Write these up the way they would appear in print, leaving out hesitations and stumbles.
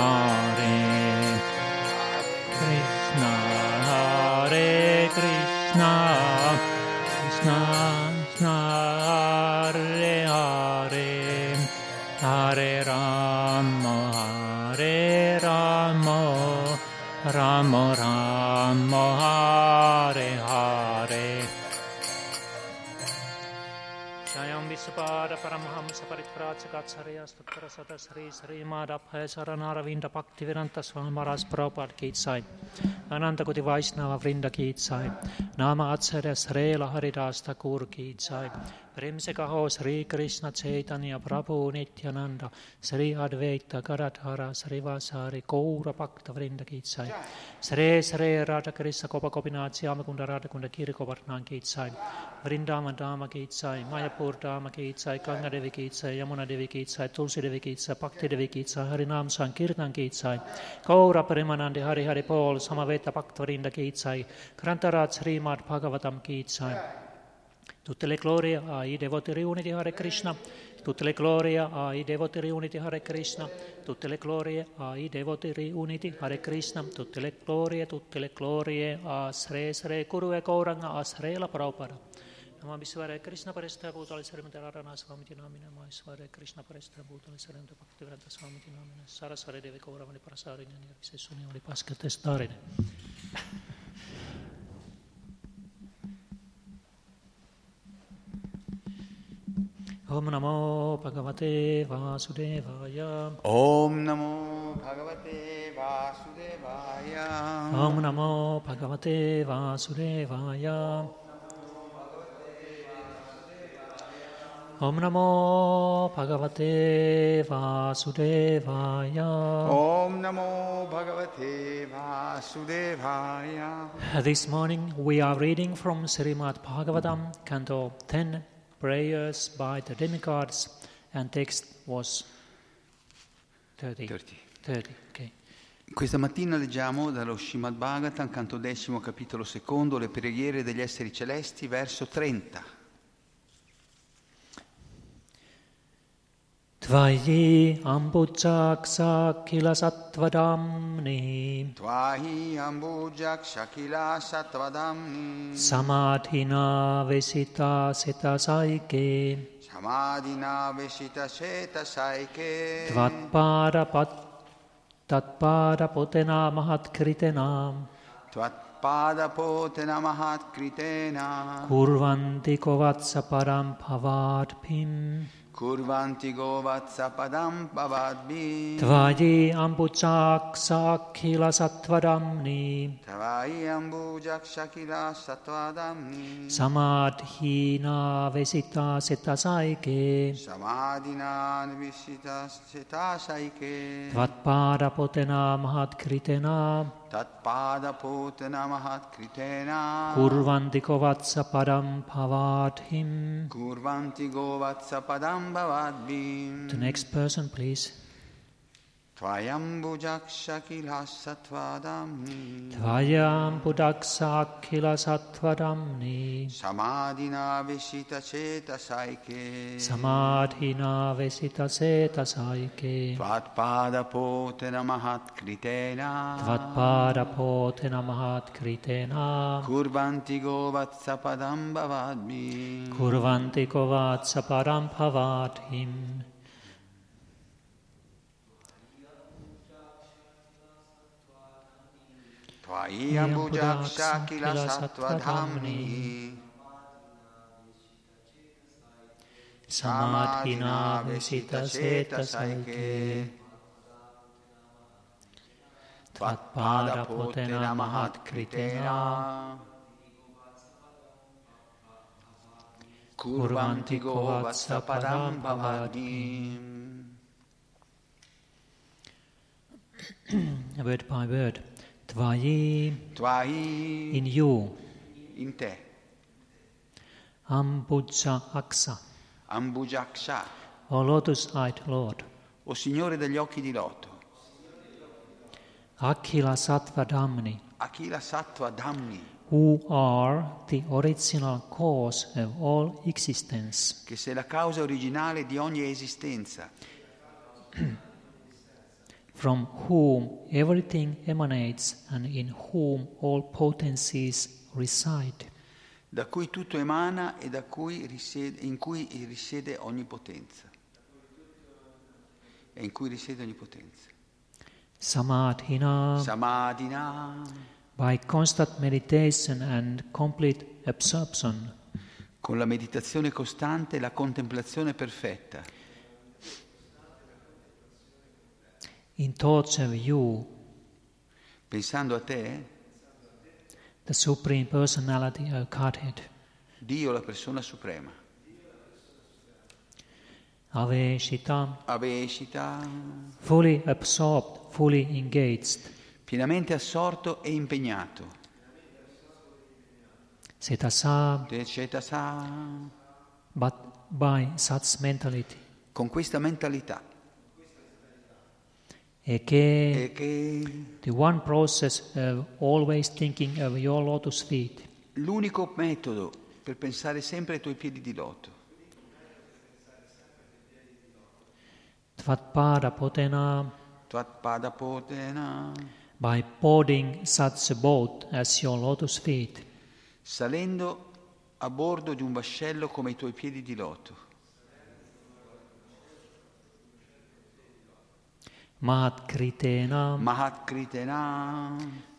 Hare. Krishna Hare Krishna, Krishna Krishna Hare Hare, Hare Rama, Hare Rama, Rama Rama Hare Hare. Jayam Visupada Paramahamsa Paritvratsakatsarya Stuttara Sata Sri Sri Madhaphaya Saranaravinda Bhaktivedanta Swami Maharaj Prabhupada Ki Jai. Ananta Koti Vaishnava Vrinda Ki Jai. Nama Acharya Srila Haridas Thakur Ki Jai. Premse Kaho Sri Krishna Chaitanya Prabhu Nityananda Sri Advaita Gadadhara Sri Vasari Gaura Bhakta Vrinda Ki Jai. Sri Sri Radha Krishna Kopa Kopinath Syama Kunda Radha Kunda Kiri Koparnan Ki Jai. Vrindama Dhamma Ki Jai. Mayapur Dhamma Ki Jai. Ganga Devi Ki Jai. Yamuna Devi Ki Jai. Tulsi Devi Ki Jai. Bhakti Devi Ki Jai. Harinam Sankirtan Ki Jai. Gaura Premanandi Hari Hari Paul Samaveta Bhakta Vrinda Ki Jai. Grantaraj Srimad Bhagavatam Ki Jai. Tutte le glorie ai devoti riuniti Hare Krishna, tutte le glorie ai devoti riuniti Hare Krishna, tutte le glorie ai devoti riuniti Hare Krishna, tutte le glorie a Sre Sre Guru e Gauranga a Srila Prabhupada. Namah Svare Krishna Parasthaya Bhutale Srimati Radharani Swamiti Namine Namah Svare Krishna Parasthaya Bhutale Srimati Bhaktivedanta Swamiti Namine Sarasvare Devi Gauravani Prasarine Nirvisesuni Oli Paske Testarine. Om Namo Bhagavate Vasudevaya. Om Namo Bhagavate Vasudevaya. Om Namo Bhagavate Vasudevaya. Om Namo Bhagavate Vasudevaya. Om Namo Bhagavate Vasudevaya. This morning we are reading from Srimad Bhagavatam, Canto 10. Prayers by the demigods, and text was 30. Okay. Questa mattina leggiamo dallo Srimad Bhagavatam, canto 10, capitolo 2, le preghiere degli esseri celesti, verso 30. Tvahi ambujakshakila sattvadamni. Tvahi ambujakshakila sattvadamni. Samadhina vesita seta saike. Samadhina vesita seta saike. Tvatpada potena mahat kritena. Tvatpada potena mahat kritena. Kurvanti kovatsa param bhavadbhim. Kurvanti govatsa padam pavadbhi. Tvayi ambujakshakila sattvadamni. Tvayi ambujakshakila sattvadamni. Samadhina vesita seta saike. Samadhina vesita seta saike. Tvatpada potena mahat kritena. Tatpada potena mahat kritena. Kurvanti govatsa padam pavadbhim. Kurvanti govatsa padam. The next person, please. Tvayambujakshakila sattvadamni. Samadhina vesita seta saike. Tvatpada potena mahat kritena. Kurvanti govatsa padam bhavadbhim. Tvayam bujakshakila sattvadhamni. Samadhina vesita seta saike. Tvatpada potena mahat kritena. Kurvanti govatsa padam bhavadhim. Word by word. Tvayi, in you, in te. Ambuja Aksa. Ambuja Aksa. O Lotus-eyed Lord. O Signore degli occhi di loto. Akila Sattva Dhammini. Akila Sattva Dhammini. Who are the original cause of all existence. Che sei la causa originale di ogni esistenza. From whom everything emanates and in whom all potencies reside. Da cui tutto emana e da cui risiede, in cui risiede ogni potenza. E in cui risiede ogni potenza. Samadhina. Samadhina. By constant meditation and complete absorption. Con la meditazione costante e la contemplazione perfetta. In thoughts of you. Pensando a te. The Supreme Personality of Godhead. Dio, la persona suprema. Aveshita. Aveshita. Fully absorbed, fully engaged. Pienamente assorto e impegnato. Cetasa. But by such mentality. Con questa mentalità. E che the one process of always thinking of your lotus feet. L'unico metodo per pensare sempre ai tuoi piedi di loto. Tvatpadapotena. By boarding such a boat as your lotus feet. Salendo a bordo di un vascello come i tuoi piedi di loto. Mahat Kritena.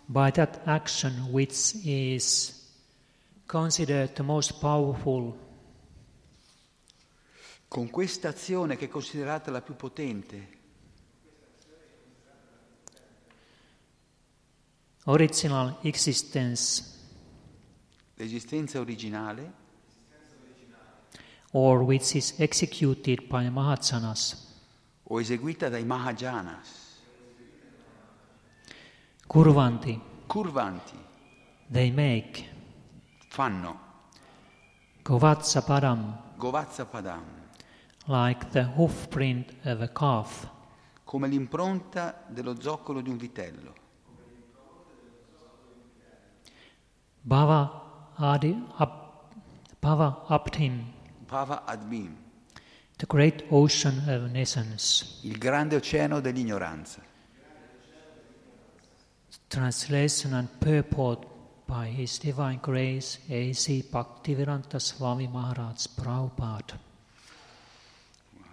By that action which is considered the most powerful. Con questa azione che è considerata la più potente. Original existence. L'esistenza originale. Or which is executed by Mahajanas. O eseguita dai Mahajanas. Kurvanti. They make. Fanno. Govatsapadam. Like the hoof print of a calf. Come l'impronta dello zoccolo di un vitello. Bhava Adbim. The great ocean of nations. Il grande oceano dell'ignoranza. Translation and purport by His Divine Grace A.C. Bhaktivedanta Swami Maharaj Prabhupada. Wow.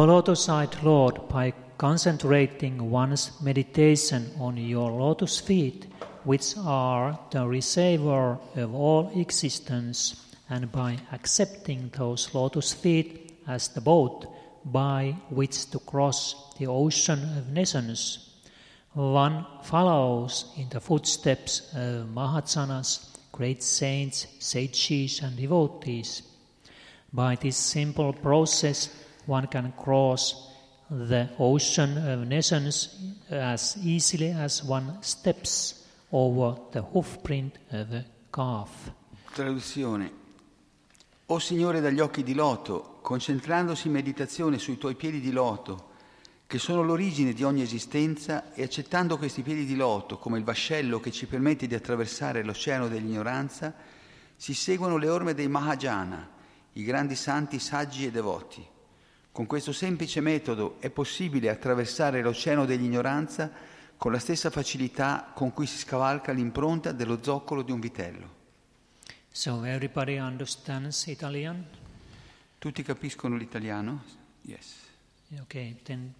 O Lotus-eyed Lord, by concentrating one's meditation on your lotus feet, which are the receiver of all existence, and by accepting those lotus feet as the boat by which to cross the ocean of nations, one follows in the footsteps of Mahajanas, great saints, sages and devotees. By this simple process one can cross the ocean of nations as easily as one steps over the hoofprint of a calf. Traduzione. O Signore dagli occhi di loto, concentrandosi in meditazione sui tuoi piedi di loto, che sono l'origine di ogni esistenza, e accettando questi piedi di loto come il vascello che ci permette di attraversare l'oceano dell'ignoranza, si seguono le orme dei Mahajana, i grandi santi, saggi e devoti. Con questo semplice metodo è possibile attraversare l'oceano dell'ignoranza con la stessa facilità con cui si scavalca l'impronta dello zoccolo di un vitello. So everybody understands Italian? Tutti capiscono l'italiano? Yes. Okay, then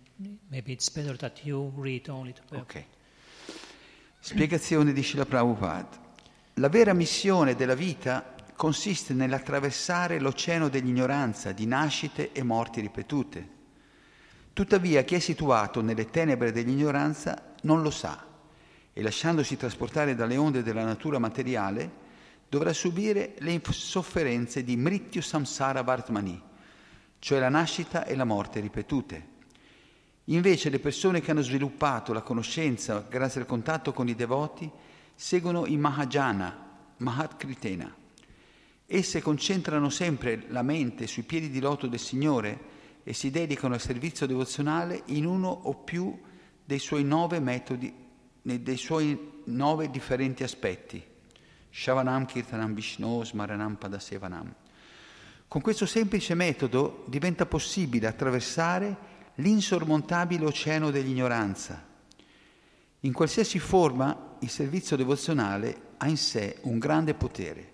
maybe it's better that you read only the... Okay. Spiegazione di Śrīla Prabhupāda. La vera missione della vita consiste nell'attraversare l'oceano dell'ignoranza di nascite e morti ripetute. Tuttavia chi è situato nelle tenebre dell'ignoranza non lo sa, e lasciandosi trasportare dalle onde della natura materiale dovrà subire le sofferenze di Mrityu Samsara Vartmani, cioè la nascita e la morte ripetute. Invece le persone che hanno sviluppato la conoscenza grazie al contatto con i devoti seguono i Mahajana, Mahat Kritena. Esse concentrano sempre la mente sui piedi di loto del Signore e si dedicano al servizio devozionale in uno o più dei suoi 9 metodi, dei suoi 9 differenti aspetti. Shavanam, Kirtanam, Vishnu, Smaranam, Padasevanam. Con questo semplice metodo diventa possibile attraversare l'insormontabile oceano dell'ignoranza. In qualsiasi forma il servizio devozionale ha in sé un grande potere.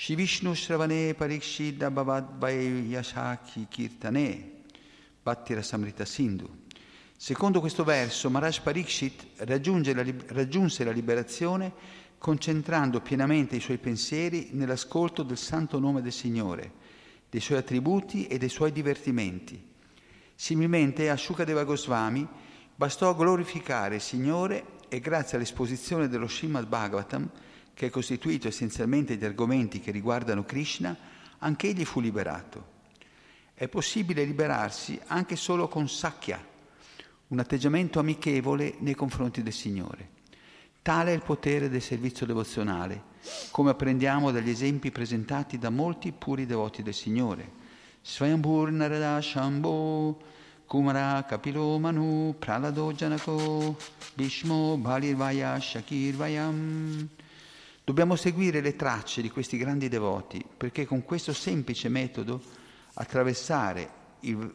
Shri Vishnu Shravane Parikshida Bhavadvai Yashaki Kirtane Bhattira Samrita Sindhu. Secondo questo verso, Maharaj Parikshit raggiunse la liberazione concentrando pienamente i suoi pensieri nell'ascolto del santo nome del Signore, dei suoi attributi e dei suoi divertimenti. Similmente a Sukadeva Goswami bastò glorificare il Signore e grazie all'esposizione dello Srimad Bhagavatam, che è costituito essenzialmente di argomenti che riguardano Krishna, anche egli fu liberato. È possibile liberarsi anche solo con sakya, un atteggiamento amichevole nei confronti del Signore. Tale è il potere del servizio devozionale, come apprendiamo dagli esempi presentati da molti puri devoti del Signore. Svayambhu Narada Shambhu, Kumara Kapilo Manu, Prahlado Janaka, Bhishma Bali Vaya Shakir Vayam. Dobbiamo seguire le tracce di questi grandi devoti, perché con questo semplice metodo attraversare il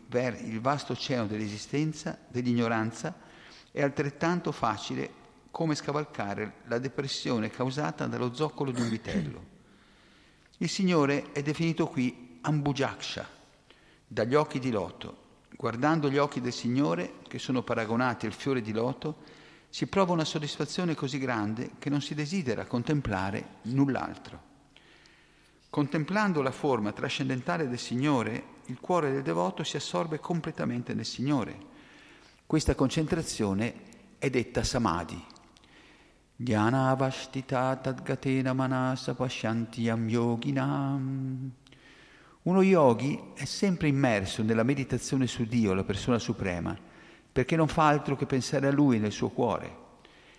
vasto oceano dell'esistenza, dell'ignoranza, è altrettanto facile come scavalcare la depressione causata dallo zoccolo di un vitello. Il Signore è definito qui Ambujaksha, dagli occhi di loto. Guardando gli occhi del Signore, che sono paragonati al fiore di loto, si prova una soddisfazione così grande che non si desidera contemplare null'altro. Contemplando la forma trascendentale del Signore, il cuore del devoto si assorbe completamente nel Signore. Questa concentrazione è detta Samadhi. Dhyana vashtita tadgatena manasa pashyantiyam yoginam. Uno yogi è sempre immerso nella meditazione su Dio, la persona suprema, perché non fa altro che pensare a Lui nel suo cuore.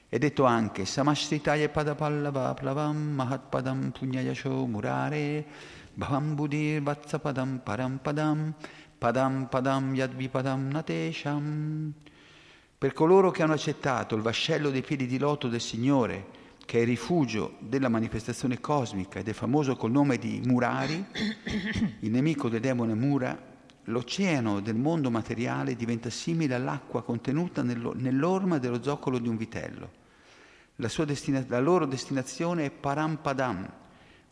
È detto anche Samashtitaya padapallava plavam mahatpadam punyayasho murare bhavam budir vatsapadam parampadam padam padam yadvipadam natesham. Per coloro che hanno accettato il vascello dei piedi di loto del Signore, che è il rifugio della manifestazione cosmica ed è famoso col nome di Murari, il nemico del demone Mura, l'oceano del mondo materiale diventa simile all'acqua contenuta nell'orma dello zoccolo di un vitello. La loro destinazione è Parampadam,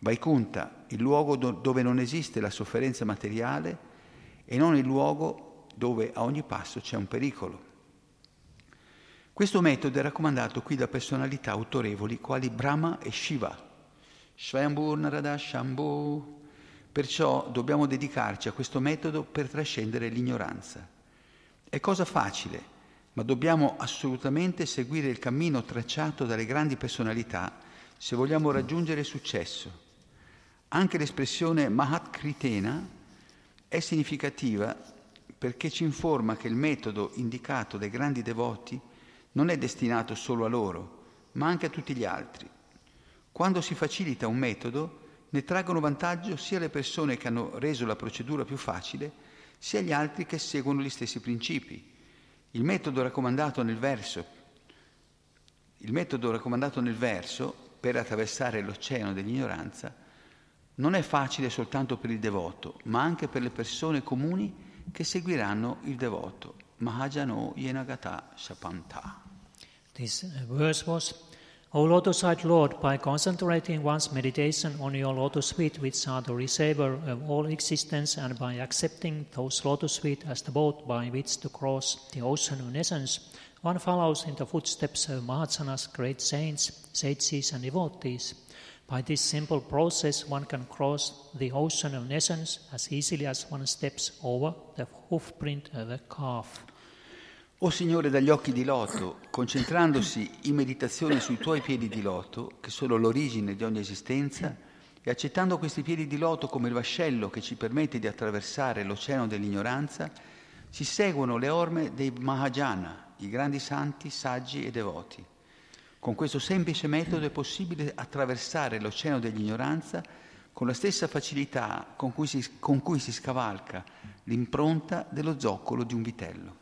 Vaikunta, il luogo dove non esiste la sofferenza materiale e non il luogo dove a ogni passo c'è un pericolo. Questo metodo è raccomandato qui da personalità autorevoli quali Brahma e Shiva. Svayambhu Narada Shambhu. Perciò dobbiamo dedicarci a questo metodo per trascendere l'ignoranza. È cosa facile, ma dobbiamo assolutamente seguire il cammino tracciato dalle grandi personalità se vogliamo raggiungere il successo. Anche l'espressione Mahatkritena è significativa perché ci informa che il metodo indicato dai grandi devoti non è destinato solo a loro, ma anche a tutti gli altri. Quando si facilita un metodo, ne traggono vantaggio sia le persone che hanno reso la procedura più facile, sia gli altri che seguono gli stessi principi. Il metodo raccomandato nel verso per attraversare l'oceano dell'ignoranza non è facile soltanto per il devoto, ma anche per le persone comuni che seguiranno il devoto. Mahajano Yenagata Sapanta. This verse was, O Lotus-eyed Lord, by concentrating one's meditation on your lotus feet, which are the receiver of all existence, and by accepting those lotus feet as the boat by which to cross the ocean in essence, one follows in the footsteps of Mahajana's great saints, sages and devotees. By this simple process, one can cross the ocean of essence as easily as one steps over the hoofprint of a calf. O Signore dagli occhi di loto, concentrandosi in meditazione sui tuoi piedi di loto, che sono l'origine di ogni esistenza, e accettando questi piedi di loto come il vascello che ci permette di attraversare l'oceano dell'ignoranza, si seguono le orme dei Mahajana, i grandi santi, saggi e devoti. Con questo semplice metodo è possibile attraversare l'oceano dell'ignoranza con la stessa facilità con cui si scavalca l'impronta dello zoccolo di un vitello.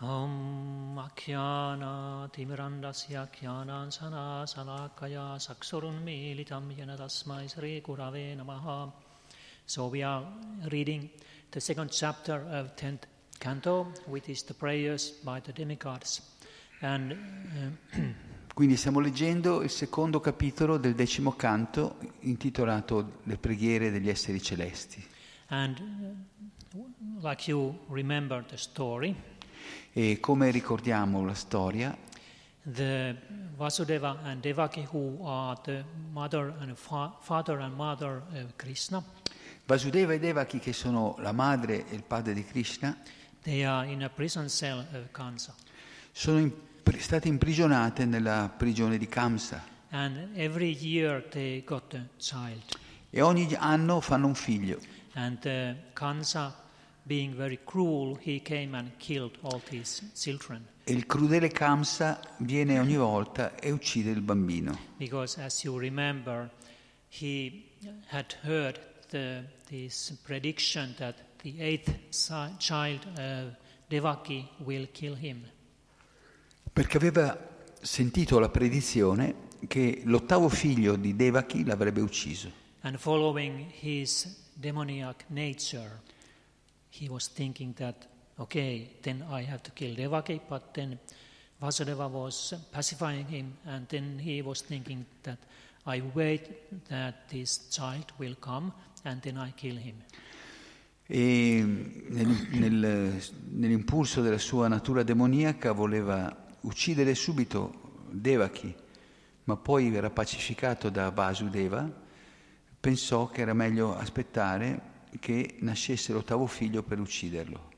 Om akhyana timirandasya akhyanansana salakaya saksurun militam yena tasmai sri gurave namaha. So we are reading the second chapter of 10th canto, which is the prayers by the demigods. Quindi stiamo leggendo il secondo capitolo del 10° canto, intitolato Le preghiere degli esseri celesti. And like you remember the story, e come ricordiamo la storia, the Vasudeva and Devaki, who are the father and mother of Krishna, Vasudeva e Devaki, che sono la madre e il padre di Krishna, they are in a prison cell of Kamsa. Sono state imprigionate nella prigione di Kamsa. And every year they got a child. E ogni anno fanno un figlio. And Kamsa, being very cruel, he came and killed all these children. E il crudele Kamsa viene ogni volta e uccide il bambino. Because, as you remember, he had heard this prediction that the 8th child Devaki will kill him. Perché aveva sentito la predizione che l'8° figlio di Devaki l'avrebbe ucciso. And following his demoniac nature, he was thinking that, okay, then I have to kill Devaki, but then Vasudeva was pacifying him, and then he was thinking that I wait that this child will come, and then I kill him. E nell'impulso della sua natura demoniaca voleva uccidere subito Devaki, ma poi era pacificato da Vasudeva, pensò che era meglio aspettare che nascesse l'8° figlio per ucciderlo.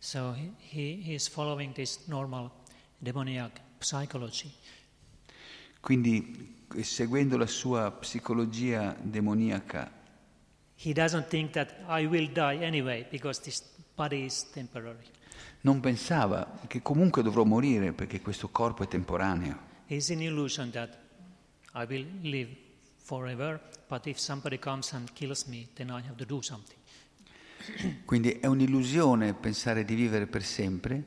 So he is following this normal demoniac psychology. Quindi, seguendo la sua psicologia demoniaca, he doesn't think that I will die anyway because this body is temporary. Non pensava che comunque dovrò morire perché questo corpo è temporaneo. It's an illusion that I will live forever, but if somebody comes and kills me, then I have to do something. Quindi è un'illusione pensare di vivere per sempre,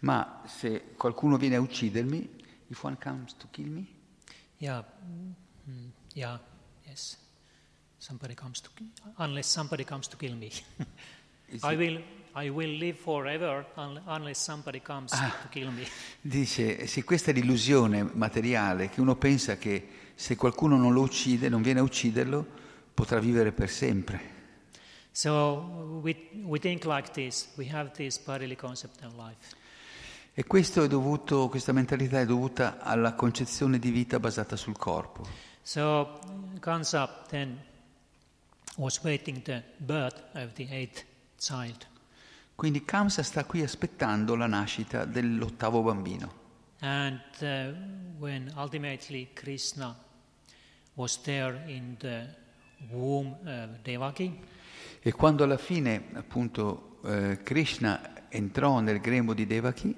ma se qualcuno viene a uccidermi, if one comes to kill me? Yes. Unless somebody comes to kill me. I will live forever unless somebody comes to kill me. Dice, sì, questa è l'illusione materiale che uno pensa che se qualcuno non lo uccide, non viene a ucciderlo, potrà vivere per sempre. So we think like this. We have this bodily concept of life. E questo è dovuto, questa mentalità è dovuta alla concezione di vita basata sul corpo. So Kamsa then was waiting the birth of the 8th child. Quindi Kamsa sta qui aspettando la nascita dell'8° bambino. And when ultimately Krishna was there in the womb of Devaki, e quando alla fine appunto Krishna entrò nel grembo di Devaki,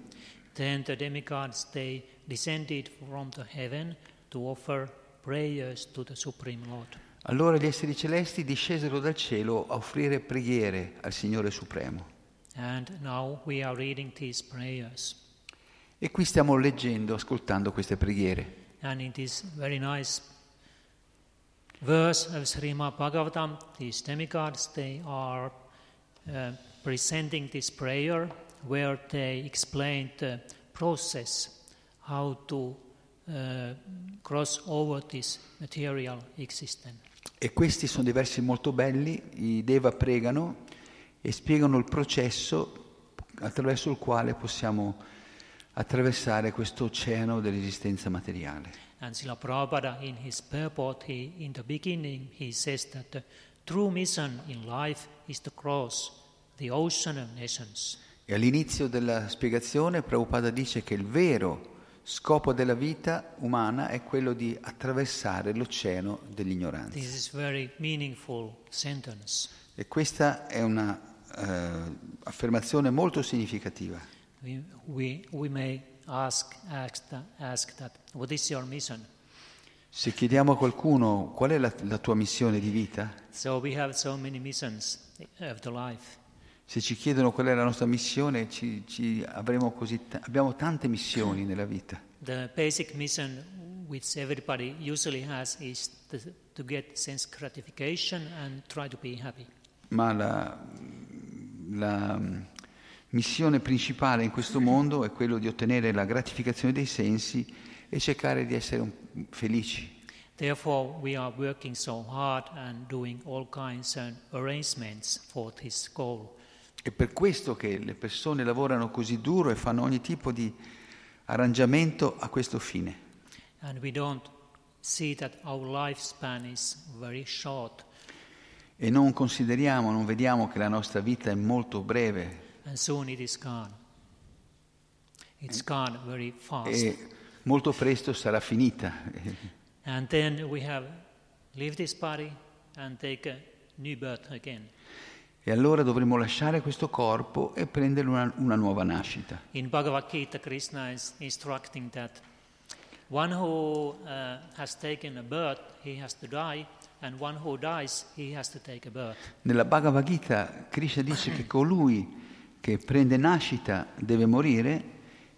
then the demigods they descended from the heaven to offer prayers to the Supreme Lord. Allora gli esseri celesti discesero dal cielo a offrire preghiere al Signore Supremo. And now we are reading these prayers. E qui stiamo leggendo, ascoltando queste preghiere. And in this very nice verse of Srimad Bhagavatam, these demigods they are presenting this prayer where they explain the process how to cross over this material existence. E questi sono dei versi molto belli. I Deva pregano e spiegano il processo attraverso il quale possiamo attraversare questo oceano dell'esistenza materiale. And Śrīla Prabhupāda, in his purport, in the beginning, he says that the true mission in life is to cross the ocean of nations. E all'inizio della spiegazione, Prabhupada dice che il vero scopo della vita umana è quello di attraversare l'oceano dell'ignoranza. This is very meaningful sentence. E questa è una affermazione molto significativa. We may ask that, what is your mission? Se chiediamo a qualcuno qual è la tua missione di vita, se ci chiedono qual è la nostra missione, abbiamo tante missioni nella vita. The basic mission which everybody usually has is to get sense gratification and try to be happy. Ma la missione principale in questo mondo è quello di ottenere la gratificazione dei sensi e cercare di essere felici. Therefore we are working so hard and doing all kinds of arrangements for this goal. È per questo che le persone lavorano così duro e fanno ogni tipo di arrangiamento a questo fine. And we don't see that our lifespan is very short. E non vediamo che la nostra vita è molto breve. And soon it is gone. It's gone very fast. E molto presto sarà finita. And then we have leave this body and take a new birth again. E allora dovremo lasciare questo corpo e prendere una nuova nascita. In Bhagavad Gita Krishna is instructing that one who has taken a birth, he has to die, and one who dies, he has to take a birth. Nella Bhagavad Gita Krishna dice che colui che prende nascita deve morire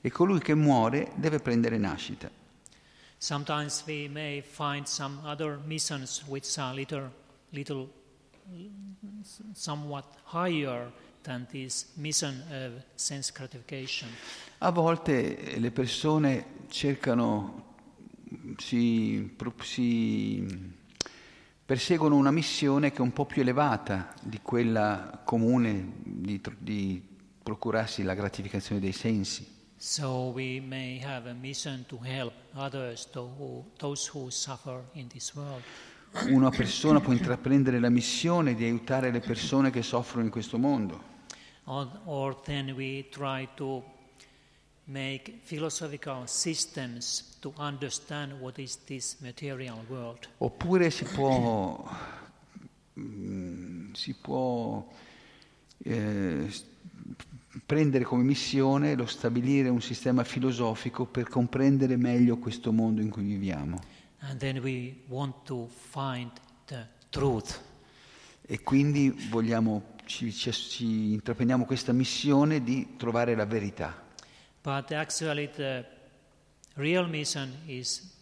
e colui che muore deve prendere nascita. Sometimes we may find some other missions which are little somewhat higher than this mission of sense gratification. A volte le persone perseguono una missione che è un po' più elevata di quella comune di procurarsi la gratificazione dei sensi. So we may have a mission to help others, those who suffer in this world. Una persona può intraprendere la missione di aiutare le persone che soffrono in questo mondo. Or then we try to make philosophical systems to understand what is this material world. Oppure si può prendere come missione lo stabilire un sistema filosofico per comprendere meglio questo mondo in cui viviamo. And then we want to find the truth. E quindi ci intraprendiamo questa missione di trovare la verità. But actually the real mission is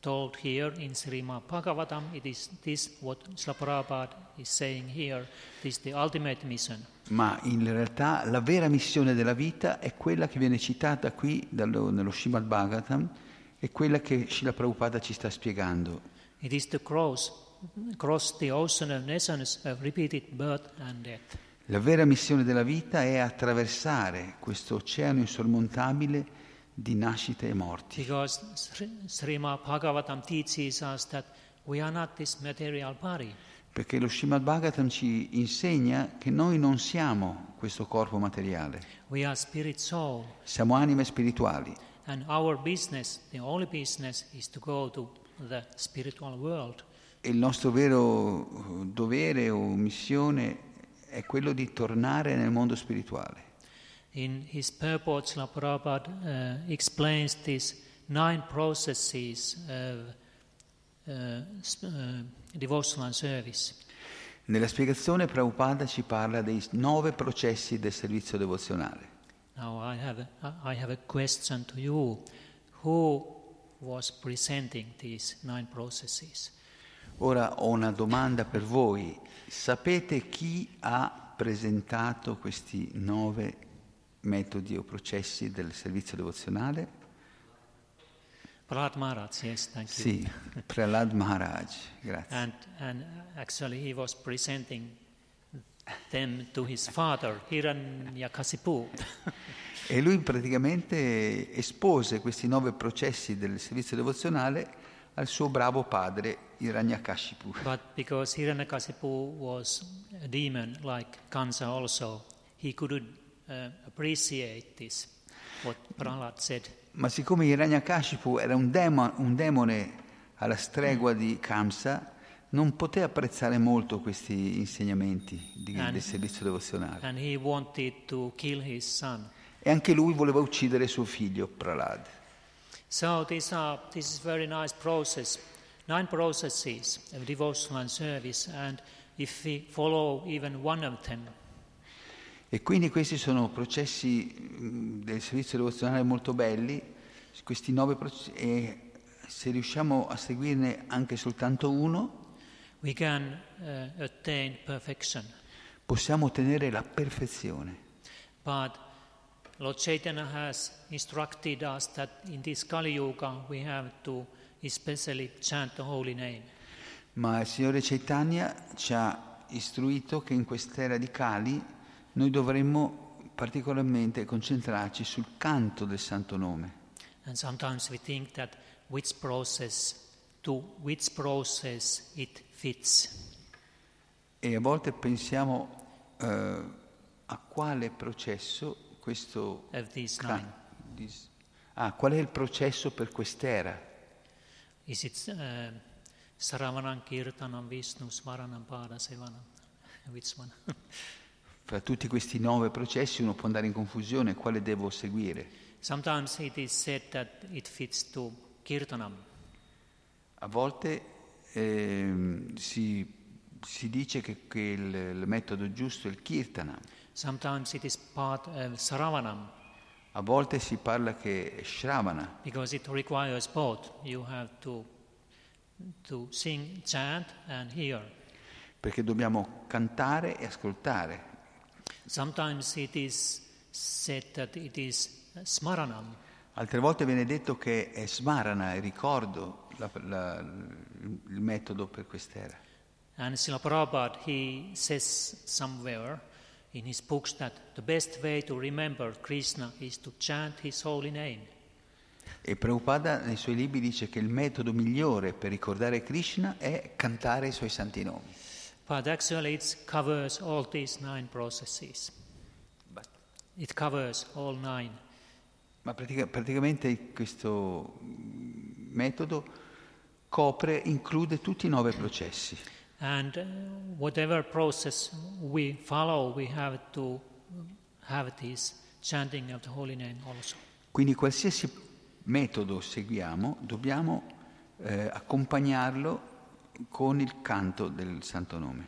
told here in Srimad Bhagavatam. It is this what Śrīla Prabhupāda is saying here. This is the ultimate mission. Ma in realtà la vera missione della vita è quella che viene citata qui nello Srimad Bhagavatam, è quella che Śrīla Prabhupāda ci sta spiegando. It is to cross the ocean of nations of repeated birth and death. La vera missione della vita è attraversare questo oceano insormontabile di nascite e morti. Because Srimad Bhagavatam teaches us that we are not this material body. Perché lo Srimad Bhagavatam ci insegna che noi non siamo questo corpo materiale. We are spirit soul. Siamo anime spirituali. And our business, the only business, is to go to the spiritual world. E il nostro vero dovere o missione è quello di tornare nel mondo spirituale. In his purports, Śrīla Prabhupāda explains these 9 processes of devotional service. Nella spiegazione Prabhupada ci parla dei 9 processi del servizio devozionale. Now I have a question to you. Who was presenting these 9 processes? Ora ho una domanda per voi. Sapete chi ha presentato questi 9 metodi o processi del servizio devozionale? Prahlad Maharaj, yes, thank you. Sì, Prahlad Maharaj, grazie. And actually he was presenting them to his father, Hiranyakasipu. E lui praticamente espose questi 9 processi del servizio devozionale al suo bravo padre Hiranyakasipu. But because Hiranyakasipu was a demon like Kamsa also, he couldn't appreciate this, what Prahlad said. Ma siccome Hiranyakashipu era un demone alla stregua di Kamsa, non poteva apprezzare molto questi insegnamenti del servizio devozionale. And he wanted to kill his son. E anche lui voleva uccidere suo figlio Prahlad. So this is very nice process. 9 processes of devotional service, and if we follow even one of them. E quindi questi sono processi del servizio devozionale molto belli, questi 9 processi, e se riusciamo a seguirne anche soltanto uno, we can attain perfection. Possiamo ottenere la perfezione. But Lord Chaitanya has instructed us that in this Kali Yuga we have to especially chant the holy name. Ma il Signore Chaitanya ci ha istruito che in quest'era di Kali noi dovremmo particolarmente concentrarci sul canto del Santo Nome. And sometimes we think that which process it fits. E a volte pensiamo a quale processo questo qual è il processo per quest'era? Is it Sravanam Kirtanam Vishnu Smaranam Pada Sevanam? Which one? Fra tutti questi 9 processi uno può andare in confusione, quale devo seguire? Sometimes it is said that it fits to Kirtanam. A volte si dice che il metodo giusto è il Kirtanam. Sometimes it is part of Sravanam. A volte si parla che è Shravana. Because it requires both. You have to sing, chant and hear. Perché dobbiamo cantare e ascoltare. Sometimes it is said that it is Smaranam. Altre volte viene detto che è Smarana, ricordo, il metodo per quest'era. And Śrīla Prabhupāda, he says somewhere in his books that the best way to remember Krishna is to chant his holy name. E Prabhupada nei suoi libri dice che il metodo migliore per ricordare Krishna è cantare i suoi santi nomi. But actually it covers all these 9 processes. But it covers all 9. Ma praticamente questo metodo include tutti i 9 processi. And whatever process we follow, we have to have this chanting of the holy name also. Quindi qualsiasi metodo seguiamo, dobbiamo accompagnarlo con il canto del Santo Nome.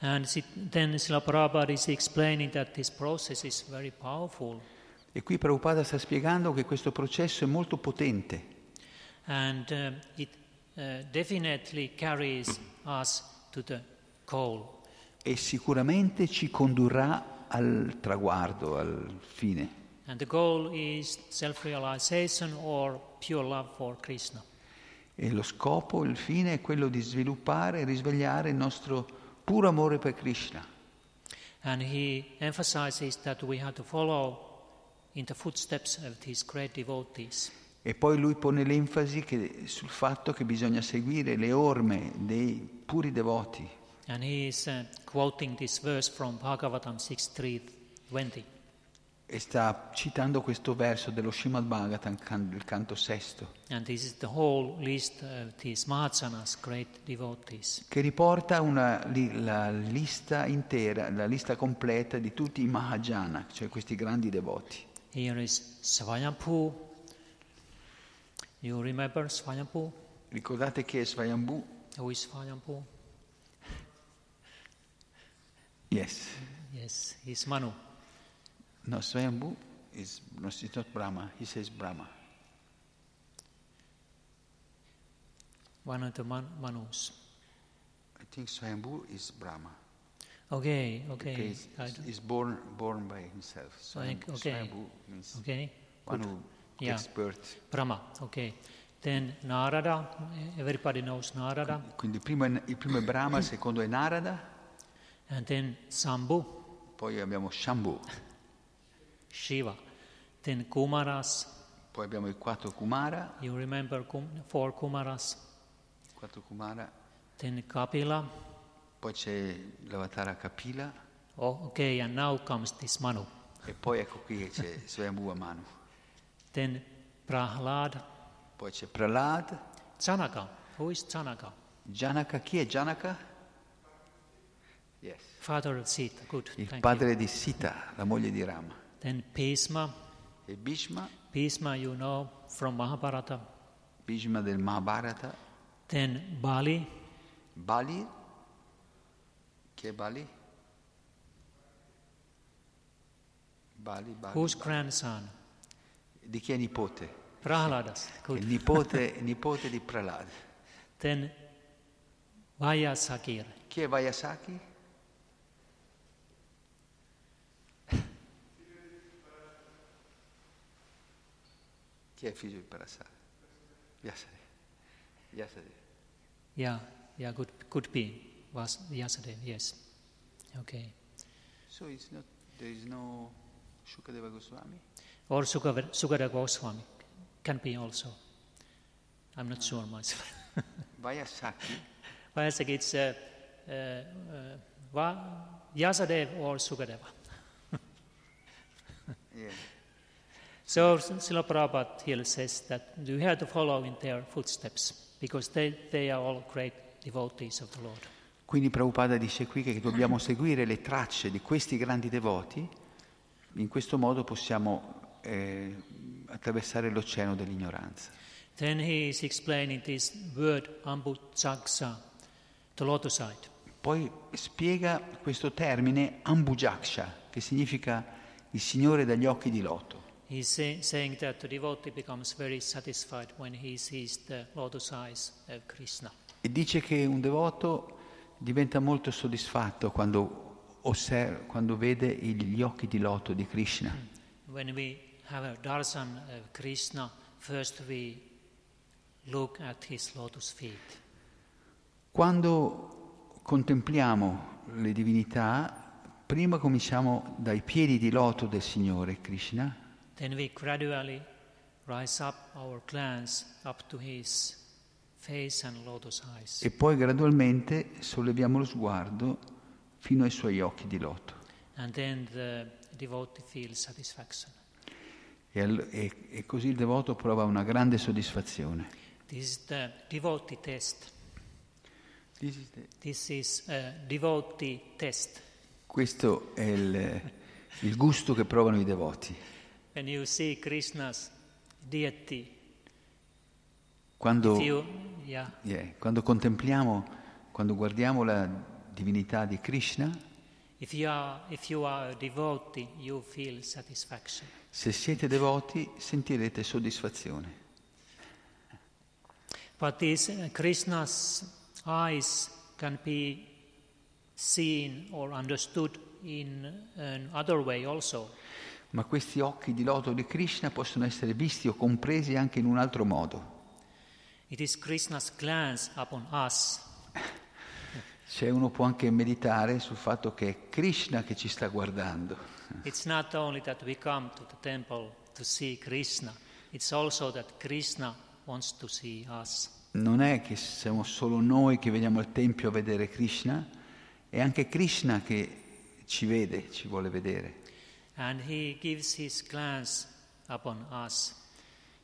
And then Śrīla Prabhupāda is explaining that this process is very powerful. E qui Prabhupada sta spiegando che questo processo è molto potente. And it definitely carries us to the goal. E sicuramente ci condurrà al traguardo, al fine. And the goal is self-realization or pure love for Krishna. E lo scopo, il fine è quello di sviluppare e risvegliare il nostro puro amore per Krishna. And he emphasizes that we have to follow in the footsteps of these great devotees. E poi lui pone l'enfasi sul fatto che bisogna seguire le orme dei puri devoti. And he is quoting this verse from Bhagavatam 6.3.20. E sta citando questo verso dello Srimad Bhagavatam, il canto 6. And this is the whole list of these Mahajanas, great devotees. Che riporta la lista intera, la lista completa di tutti i Mahajana, cioè questi grandi devoti. Here is Svayambhu. You remember Svayambhu? Ricordate chi è Svayambhu? Who is Svayambhu? Yes. Yes, he's Manu. No, Svayambhu is not Brahma. He says Brahma. One of the Manus. I think Svayambhu is Brahma. Okay. He's born by himself. Svayambhu means one who. Yeah. Expert. Brahma, okay. Then Narada, everybody knows Narada. Quindi il primo è Brahma, il secondo è Narada. And then Shambhu. Poi abbiamo Shambhu. Shiva. Then Kumaras. Poi abbiamo i 4 Kumara. You remember 4 Kumaras? 4 Kumara. Then Kapila. Poi c'è l'avatara Kapila. Oh, okay, and now comes this Manu. E poi ecco qui che c'è Svayambhu Manu. Then Prahlad. Poi c'è Prahlad. Janaka. Who is Janaka? Janaka. Chi è Janaka? Yes. Father of Sita. Good. Il padre di Sita, la moglie di Rama. Then Bhishma. E Bhishma. Bhishma, you know, from Mahabharata. Bhishma del Mahabharata. Then Bali. Bali? Che Bali? Bali, Bali. Whose grandson? Di chi è nipote? Prahlad. Il nipote di Prahlad. Then Vayasakir. Chi è Vayasaki? Chi è figlio di Parasara? Vyasa. Vyasadeva. Yeah, could be. Was Vyasadeva, yes. Okay. So it's not, there is no Sukadeva Goswami? Or Sukadeva Goswami. Can be also. I'm not sure myself. Vayasaki? Vayasaki, it's Vyasadeva or Sukadeva. Yeah. So Śrīla Prabhupāda here says that you have to follow in their footsteps because they are all great devotees of the Lord. Quindi Prabhupada dice qui che dobbiamo seguire le tracce di questi grandi devoti, in questo modo possiamo attraversare l'oceano dell'ignoranza. Then he is explaining this word ambujagsa, the lotus eyed. Poi spiega questo termine ambujagsa, che significa il Signore dagli occhi di loto. He's saying that the devotee becomes very satisfied when he sees the lotus eyes of Krishna. E dice che un devoto diventa molto soddisfatto quando vede gli occhi di loto di Krishna. When we have a darshan of Krishna, first we look at his lotus feet. Quando contempliamo le divinità, prima cominciamo dai piedi di loto del Signore Krishna. Then we gradually rise up our glance up to his face and lotus eyes. E poi gradualmente solleviamo lo sguardo fino ai suoi occhi di loto. And then the devotee feels satisfaction. E così il devoto prova una grande soddisfazione. This is the devotee test. This is a devotee test. Questo è il gusto che provano i devoti. When you see Krishna's deity, quando guardiamo la divinità di Krishna, if you are a devotee, you feel satisfaction. Se siete devoti, sentirete soddisfazione. But these Krishna's eyes can be seen or understood in another way also. Ma questi occhi di loto di Krishna possono essere visti o compresi anche in un altro modo. It is Krishna's glance upon us. Cioè uno può anche meditare sul fatto che è Krishna che ci sta guardando. It's not only that we come to the temple to see Krishna, it's also that Krishna wants to see us. Non è che siamo solo noi che veniamo al tempio a vedere Krishna, è anche Krishna che ci vede, ci vuole vedere. And he gives his glance upon us.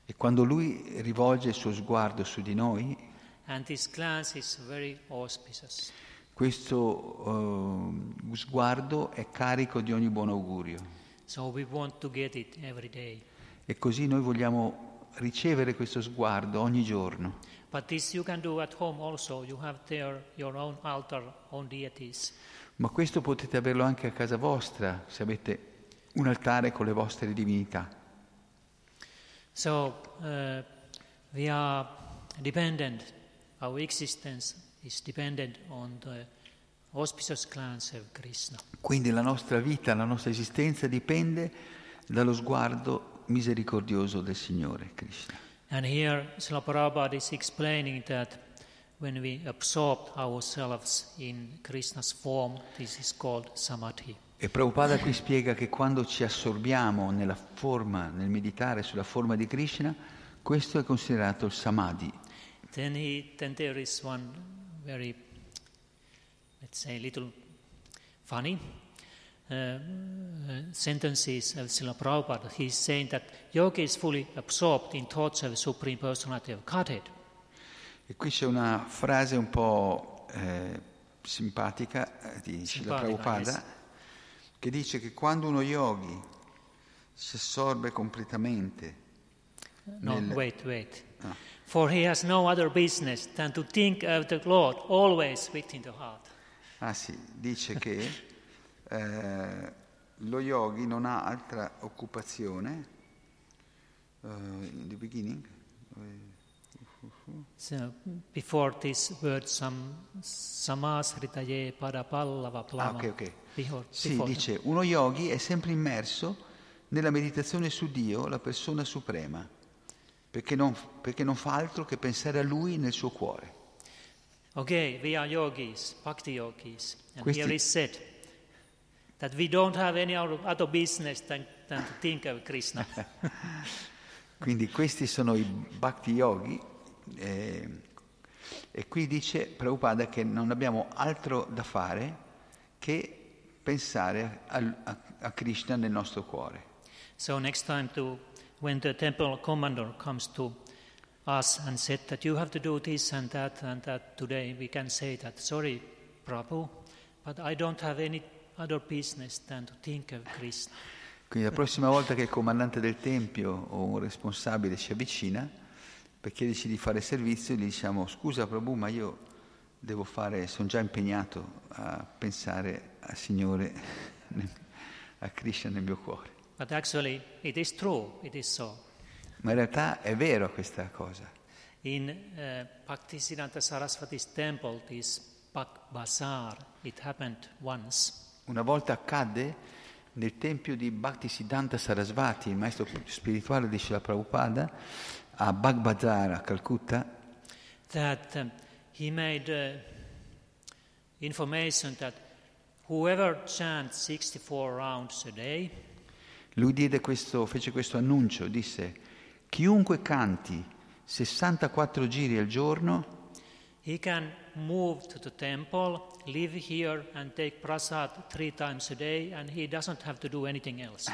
E quando lui rivolge il suo sguardo su di noi, and this glance is very auspicious. Questo sguardo è carico di ogni buon augurio. So we want to get it every day. E così noi vogliamo ricevere questo sguardo ogni giorno. But this you can do at home also. You have there your own altar, own deities. Ma questo potete averlo anche a casa vostra, se avete un altare con le vostre divinità. So we are dependent. Our existence is dependent on the auspicious glance of Krishna. Quindi la nostra vita, la nostra esistenza dipende dallo sguardo misericordioso del Signore Krishna. And here Śrīla Prabhupāda is explaining that when we absorb ourselves in Krishna's form, this is called samadhi. E Prabhupada qui spiega che quando ci assorbiamo nella forma, nel meditare sulla forma di Krishna, questo è considerato il samadhi. Then there is one very, let's say, little funny sentences of Śrīla Prabhupada. He is saying that yoga is fully absorbed in thoughts of the Supreme Personality of Godhead. E qui c'è una frase un po' simpatica di Śrīla Prabhupada, che dice che quando uno yogi si assorbe completamente. No, wait. For he has no other business than to think of the Lord always within the heart. Ah sì, dice che lo yogi non ha altra occupazione. In the beginning. So before this word samashritaye parapallava plama. Ah, ok. Before. Dice uno yogi è sempre immerso nella meditazione su Dio, la persona suprema, perché non fa altro che pensare a lui nel suo cuore. Ok, we are yogis, bhakti yogis, and here is said that we don't have any other business than to think of Krishna. Quindi questi sono i bhakti yogi, e qui dice Prabhupada che non abbiamo altro da fare che pensare a Krishna nel nostro cuore. So next time when the temple commander comes to us and said that you have to do this and that today, we can say that, sorry, Prabhu, but I don't have any other business than to think of Krishna. Quindi la prossima volta che il comandante del tempio o un responsabile si avvicina per chiederci di fare servizio, gli diciamo, scusa Prabhu, ma io devo fare, sono già impegnato a pensare al Signore, a Krishna nel mio cuore. But actually it is true, it is so. Ma in realtà è vero questa cosa. In Bhaktisiddhanta Sarasvati's temple, this bazaar, it happened once. Una volta accadde nel tempio di Bhaktisiddhanta Sarasvati, il maestro spirituale di Śrīla Prabhupāda, a Bhag Bazar a Calcutta, that he made information that whoever chants 64 rounds a day, lui fece questo annuncio, disse: chiunque canti 64 giri al giorno, he can move to the temple, live here and take prasad 3 times a day and he doesn't have to do anything else.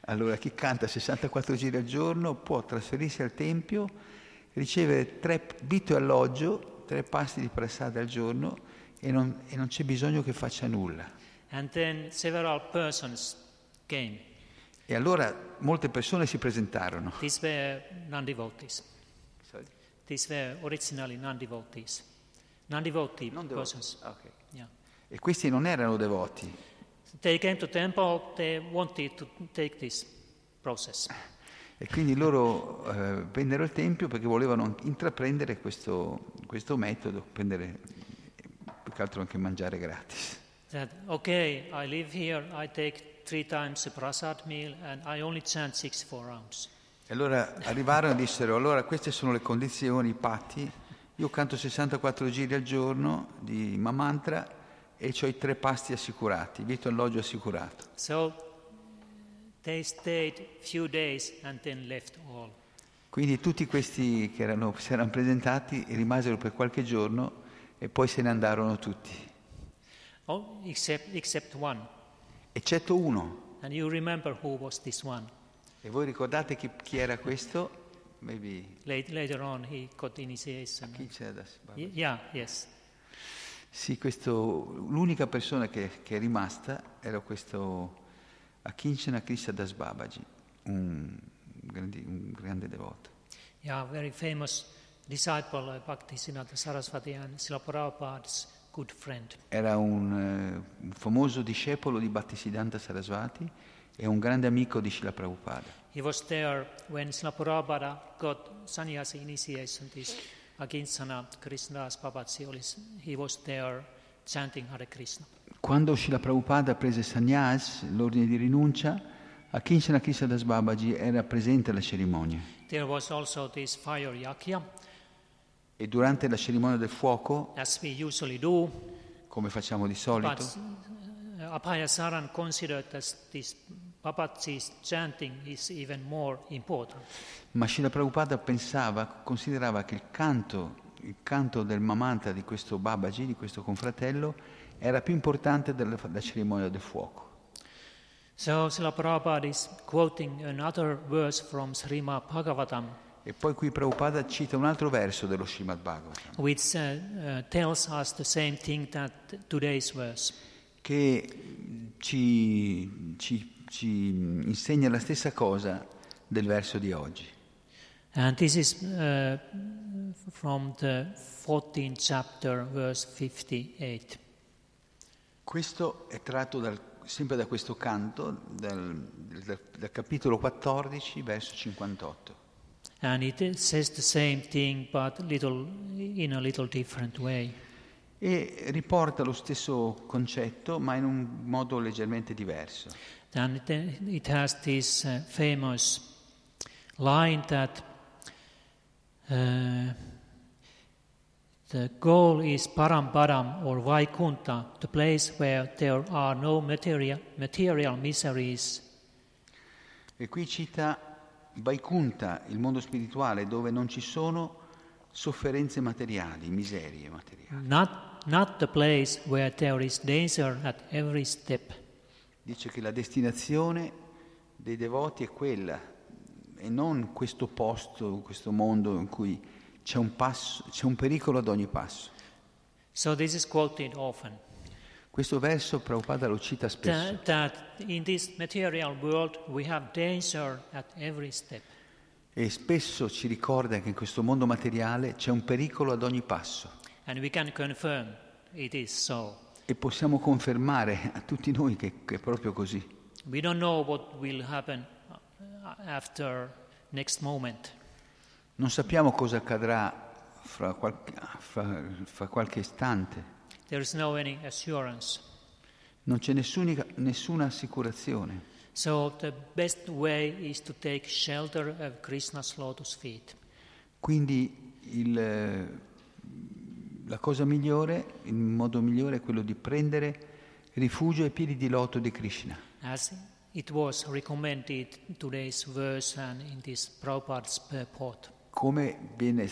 Allora chi canta 64 giri al giorno può trasferirsi al tempio, ricevere 3 vitto e alloggio, 3 pasti di prasad al giorno e non c'è bisogno che faccia nulla. And then several persons came. E allora molte persone si presentarono. These were non-devotees. Sorry? These were originally non-devotees. Non-devotee persons. Okay. Yeah. E questi non erano devoti. They came to temple, they wanted to take this process. E quindi loro vennero al tempio perché volevano intraprendere questo metodo, prendere più che altro anche mangiare gratis. That, okay, I live here, I take 3 times a prasad meal and I only chant 64 rounds. E allora arrivarono e dissero, allora queste sono le condizioni, i patti, io canto 64 giri al giorno di mamantra e ho i 3 pasti assicurati, vitto e alloggio assicurato. So they stayed few days and then left all. Quindi tutti questi che si erano presentati rimasero per qualche giorno e poi se ne andarono tutti. Oh, except one. Eccetto uno. And you remember who was this one? E voi ricordate chi era questo? Maybe later on he got initiation. Akincana Das Babaji. Yeah, yes. Sì, l'unica persona che è rimasta era questo Akincana Krishna Das Babaji, un grande devoto. Yeah, very famous disciple of Bhaktisiddhanta Sarasvati and Śrīla Prabhupāda's good friend. Era un famoso discepolo di Bhaktisiddhanta Sarasvati e un grande amico di Śrīla Prabhupada. He was there when Śrīla Prabhupada got sannyasa initiation. This Akincana Krishna Das Babaji, he was there chanting Hare Krishna. Quando Śrīla Prabhupada prese sannyas, l'ordine di rinuncia, Akincana Krishna Das Babaji era presente alla cerimonia. There was also this fire yakya. E durante la cerimonia del fuoco, as we usually do, come facciamo di solito, Abhaya Saran considered that this Babaji's chanting is even more important. Ma Śrīla Prabhupada considerava che il canto del mamantra di questo Babaji, di questo confratello, era più importante della cerimonia del fuoco. So Śrīla Prabhupada is quoting another verse from Srimad Bhagavatam. E poi qui Prabhupada cita un altro verso dello Srimad Bhagavatam, which tells us the same thing that today's verse, che ci insegna la stessa cosa del verso di oggi. And this is from the 14th chapter, verse 58. Questo è tratto sempre da questo canto, dal capitolo 14, verso 58. And it says the same thing, but in a little different way. E riporta lo stesso concetto, ma in un modo leggermente diverso. And it has this famous line that the goal is Parampadam or Vaikunta, the place where there are no material miseries. E qui cita Vaikunta, il mondo spirituale dove non ci sono sofferenze materiali, miserie materiali. Not the place where there is danger at every step. Dice che la destinazione dei devoti è quella e non questo posto, questo mondo in cui c'è un pericolo ad ogni passo. So this is quoted often. Questo verso Prabhupada lo cita spesso. That in this material world we have danger at every step. E spesso ci ricorda che in questo mondo materiale c'è un pericolo ad ogni passo. And we can confirm it is so. E possiamo confermare a tutti noi che è proprio così. We don't know what will happen after next moment. Non sappiamo cosa accadrà fra qualche istante. There is no any assurance. Non c'è nessuna assicurazione. So the best way is to take shelter of Krishna's lotus feet. Quindi la cosa migliore, il modo migliore è quello di prendere rifugio ai piedi di loto di Krishna. As it was recommended in today's verse and in this Prabhupada's purport. Come viene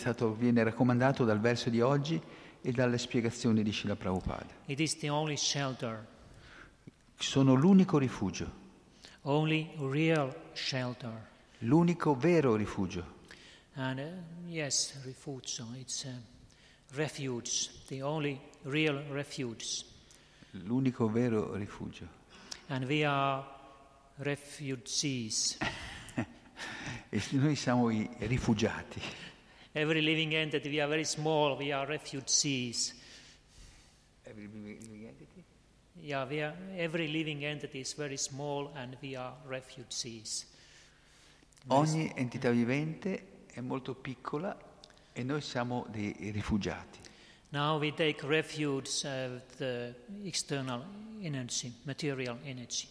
raccomandato dal verso di oggi e dalle spiegazioni di Śrīla Prabhupāda. It is the only shelter. Sono l'unico rifugio. Only real shelter. L'unico vero rifugio. And yes, rifugio, it's refuge, the only real refuge. L'unico vero rifugio. And we are refugees. E noi siamo i rifugiati. Every living entity, we are very small, we are refugees. Every living entity? Yeah, every living entity is very small and we are refugees. Ogni entità vivente è molto piccola e noi siamo dei rifugiati. Now we take refuge of the external energy, material energy.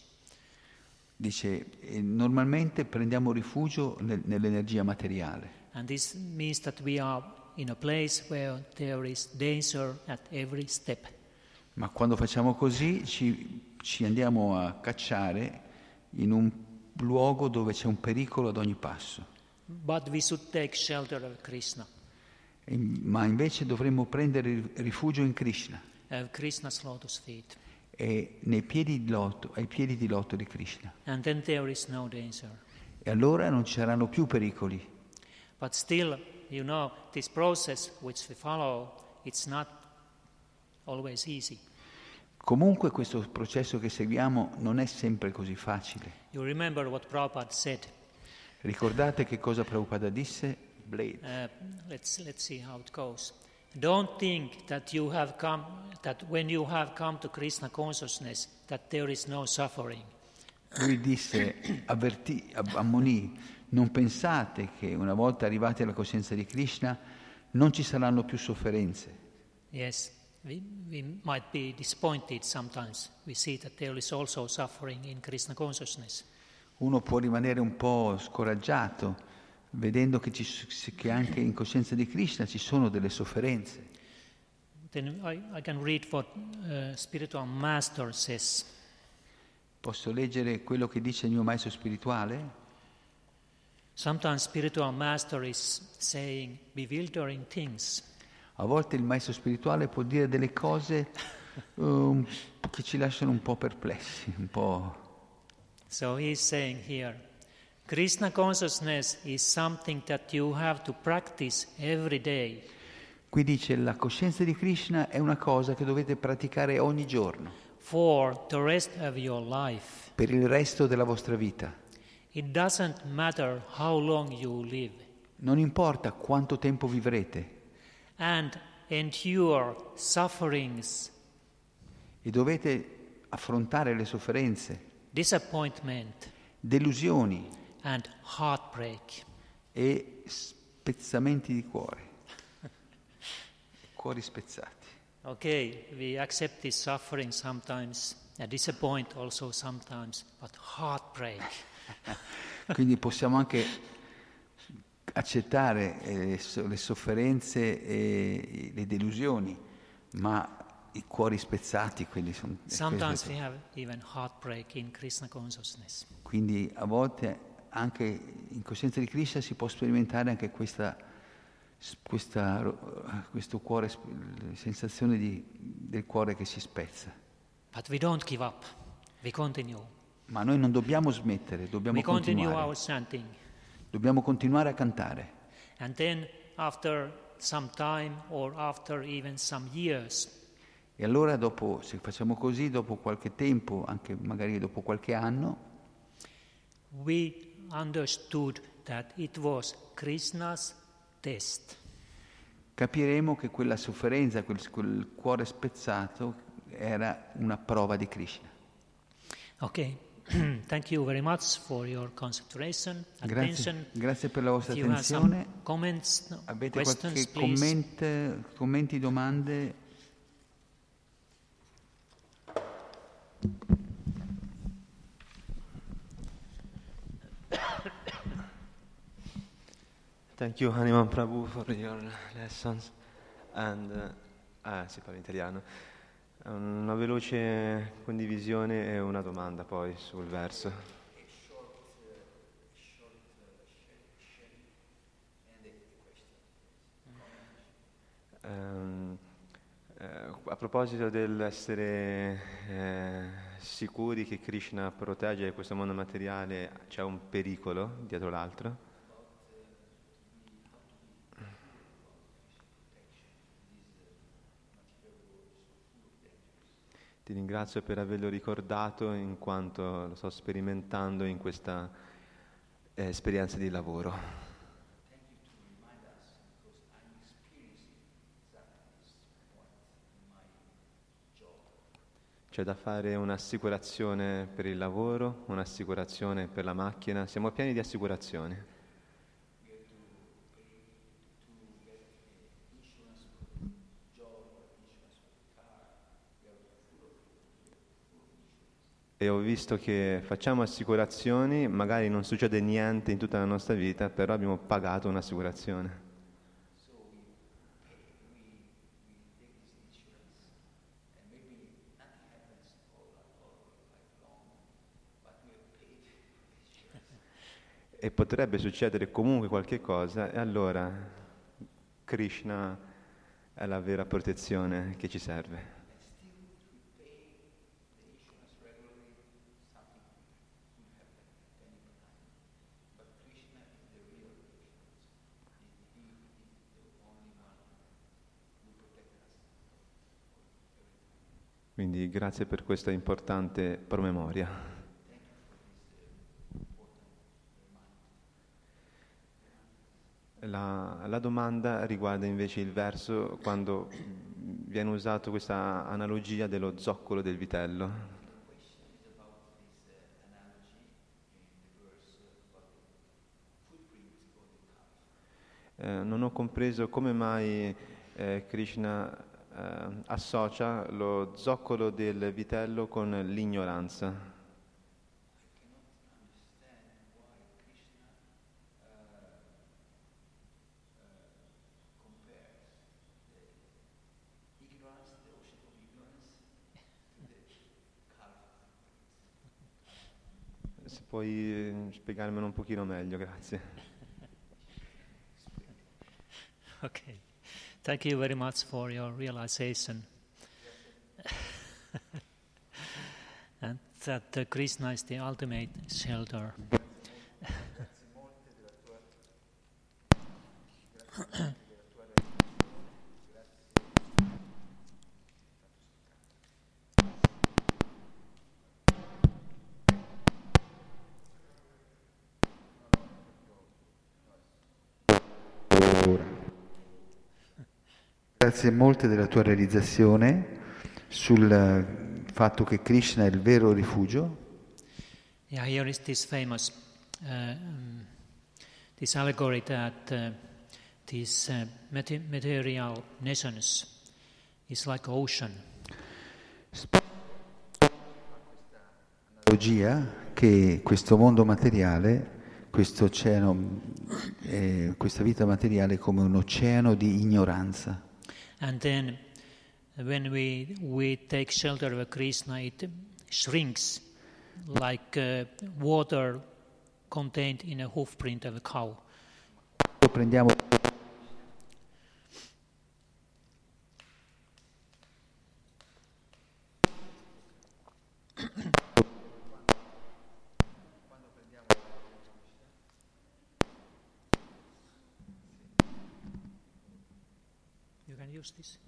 Dice, normalmente prendiamo rifugio nell'energia materiale. And this means that we are in a place where there is danger at every step. Ma quando facciamo così ci andiamo a cacciare in un luogo dove c'è un pericolo ad ogni passo. But we should take shelter of Krishna. Ma invece dovremmo prendere rifugio in Krishna. Of Krishna's lotus feet. E ai piedi di loto di Krishna. And then there is no danger. E allora non ci saranno più pericoli. But still, you know, this process which we follow, it's not always easy. Comunque questo processo che seguiamo non è sempre così facile. You remember what Prabhupada said. Ricordate che cosa Prabhupada disse? Let's see how it goes. Don't think that when you have come to Krishna consciousness that there is no suffering. Lui disse, ammonì. Non pensate che una volta arrivati alla coscienza di Krishna non ci saranno più sofferenze. Yes, we might be disappointed sometimes. We see that there is also suffering in Krishna consciousness. Uno può rimanere un po' scoraggiato vedendo che anche in coscienza di Krishna ci sono delle sofferenze. Then I can read what spiritual master says. Posso leggere quello che dice il mio maestro spirituale? Sometimes spiritual master is saying bewildering things. A volte il maestro spirituale può dire delle cose che ci lasciano un po' perplessi, un po'. So he is saying here, Krishna consciousness is something that you have to practice every day. Qui dice la coscienza di Krishna è una cosa che dovete praticare ogni giorno. For the rest of your life. Per il resto della vostra vita. It doesn't matter how long you live. Non importa quanto tempo vivrete. And endure sufferings. E dovete affrontare le sofferenze. Disappointment. Delusioni. And heartbreak. E spezzamenti di cuore. Cuori spezzati. Okay, we accept this suffering sometimes, and disappoint also sometimes, but heartbreak. Quindi possiamo anche accettare le sofferenze e le delusioni, ma i cuori spezzati, quelli sono. Sometimes we have even heartbreak in Krishna consciousness. Quindi a volte anche in coscienza di Krishna si può sperimentare anche questo cuore, sensazione del cuore che si spezza. But we don't give up. We continue. Ma noi non dobbiamo smettere, dobbiamo continuare. Our chanting. Dobbiamo continuare a cantare. And then after some time or after even some years. E allora dopo, se facciamo così, dopo qualche tempo, anche magari dopo qualche anno, we understood that it was Krishna's test. Capiremo che quella sofferenza, quel cuore spezzato era una prova di Krishna. Okay. Thank you very much for your concentration, attention. Grazie per la vostra attenzione. Comments, avete qualche commenti, domande? Thank you, Hanuman Prabhu, for your lessons. And si parla italiano. Una veloce condivisione e una domanda poi sul verso. A proposito dell'essere sicuri che Krishna protegge questo mondo materiale, c'è un pericolo dietro l'altro? Ti ringrazio per averlo ricordato, in quanto lo sto sperimentando in questa esperienza di lavoro. C'è da fare un'assicurazione per il lavoro, un'assicurazione per la macchina, siamo pieni di assicurazioni. E ho visto che facciamo assicurazioni, magari non succede niente in tutta la nostra vita, però abbiamo pagato un'assicurazione. E potrebbe succedere comunque qualche cosa, e allora Krishna è la vera protezione che ci serve. Quindi grazie per questa importante promemoria. La domanda riguarda invece il verso quando viene usato questa analogia dello zoccolo del vitello. Non ho compreso come mai Krishna associa lo zoccolo del vitello con l'ignoranza. Se puoi spiegarmelo un pochino meglio, grazie. Ok. Thank you very much for your realization and that Krishna is the ultimate shelter. Grazie molte della tua realizzazione sul fatto che Krishna è il vero rifugio. Yeah, here is this famous this allegory that these material nations is like ocean. Analogia che questo mondo materiale, questo oceano, questa vita materiale è come un oceano di ignoranza. And then when we take shelter of Krishna, it shrinks like water contained in a hoofprint of a cow. Lo prendiamo. You can use this.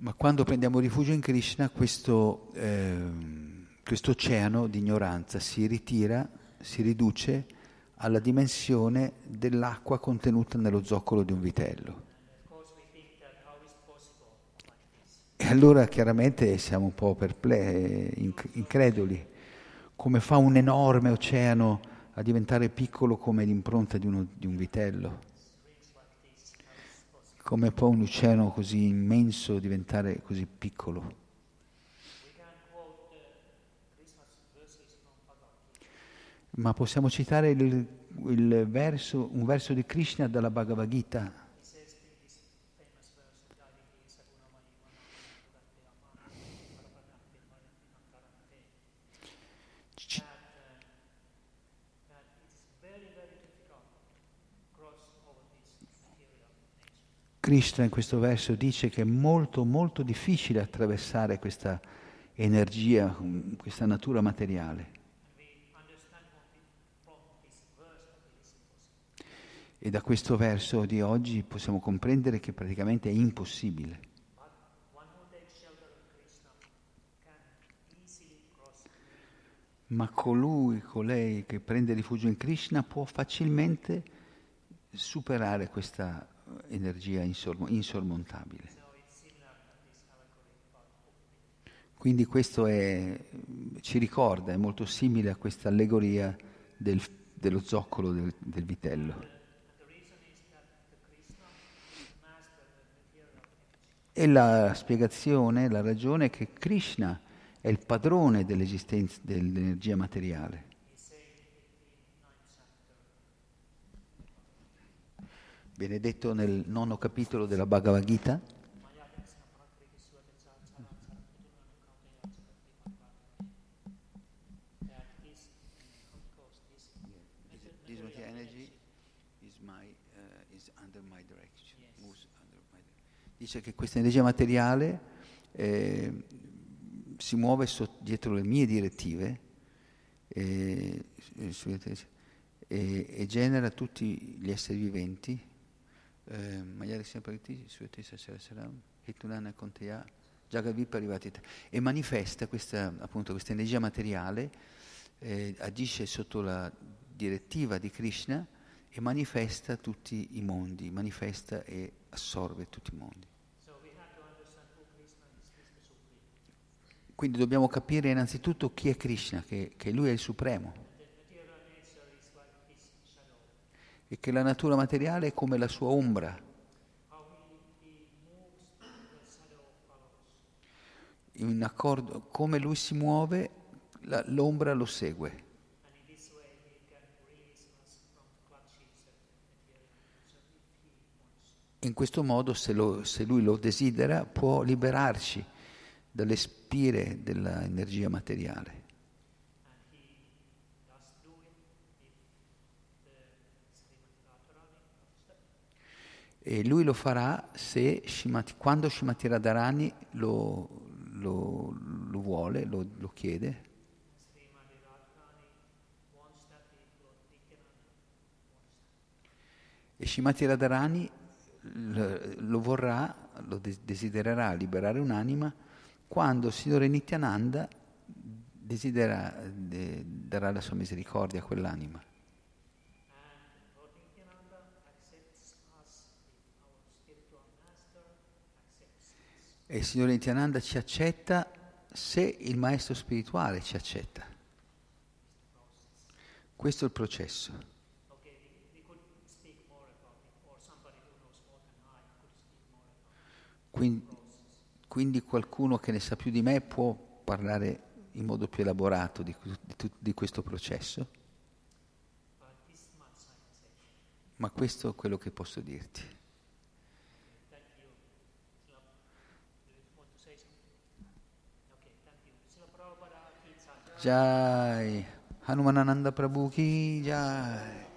Ma quando prendiamo rifugio in Krishna, questo oceano di ignoranza si ritira, si riduce alla dimensione dell'acqua contenuta nello zoccolo di un vitello. E allora chiaramente siamo un po' increduli. Come fa un enorme oceano a diventare piccolo come l'impronta di un vitello? Come può un oceano così immenso diventare così piccolo? Ma possiamo citare un verso di Krishna dalla Bhagavad Gita. Krishna in questo verso dice che è molto molto difficile attraversare questa energia, questa natura materiale. E da questo verso di oggi possiamo comprendere che praticamente è impossibile. Ma colei che prende rifugio in Krishna può facilmente superare questa energia insormontabile. Quindi questo ci ricorda, è molto simile a questa allegoria dello zoccolo del vitello. E la spiegazione, la ragione è che Krishna è il padrone dell'esistenza, dell'energia materiale. Benedetto nel 9° capitolo della Bhagavad Gita. This energy is under my direction. Moves under my direction. Dice che questa energia materiale si muove dietro le mie direttive e genera tutti gli esseri viventi. E manifesta questa energia materiale, agisce sotto la direttiva di Krishna e manifesta tutti i mondi, manifesta e assorbe tutti i mondi. Quindi dobbiamo capire innanzitutto chi è Krishna, che lui è il Supremo. E che la natura materiale è come la sua ombra. In accordo, come lui si muove, l'ombra lo segue. In questo modo, se lui lo desidera, può liberarci dalle spire dell'energia materiale. E lui lo farà quando Shrimati Radharani lo vuole, lo chiede. E Shrimati Radharani lo vorrà, lo desidererà liberare un'anima quando il Signore Nityananda darà la sua misericordia a quell'anima. E il Signore Nityananda ci accetta se il maestro spirituale ci accetta. Questo è il processo. Quindi qualcuno che ne sa più di me può parlare in modo più elaborato di questo processo, ma questo è quello che posso dirti. Jai Hanumanananda Prabhu ki Jai.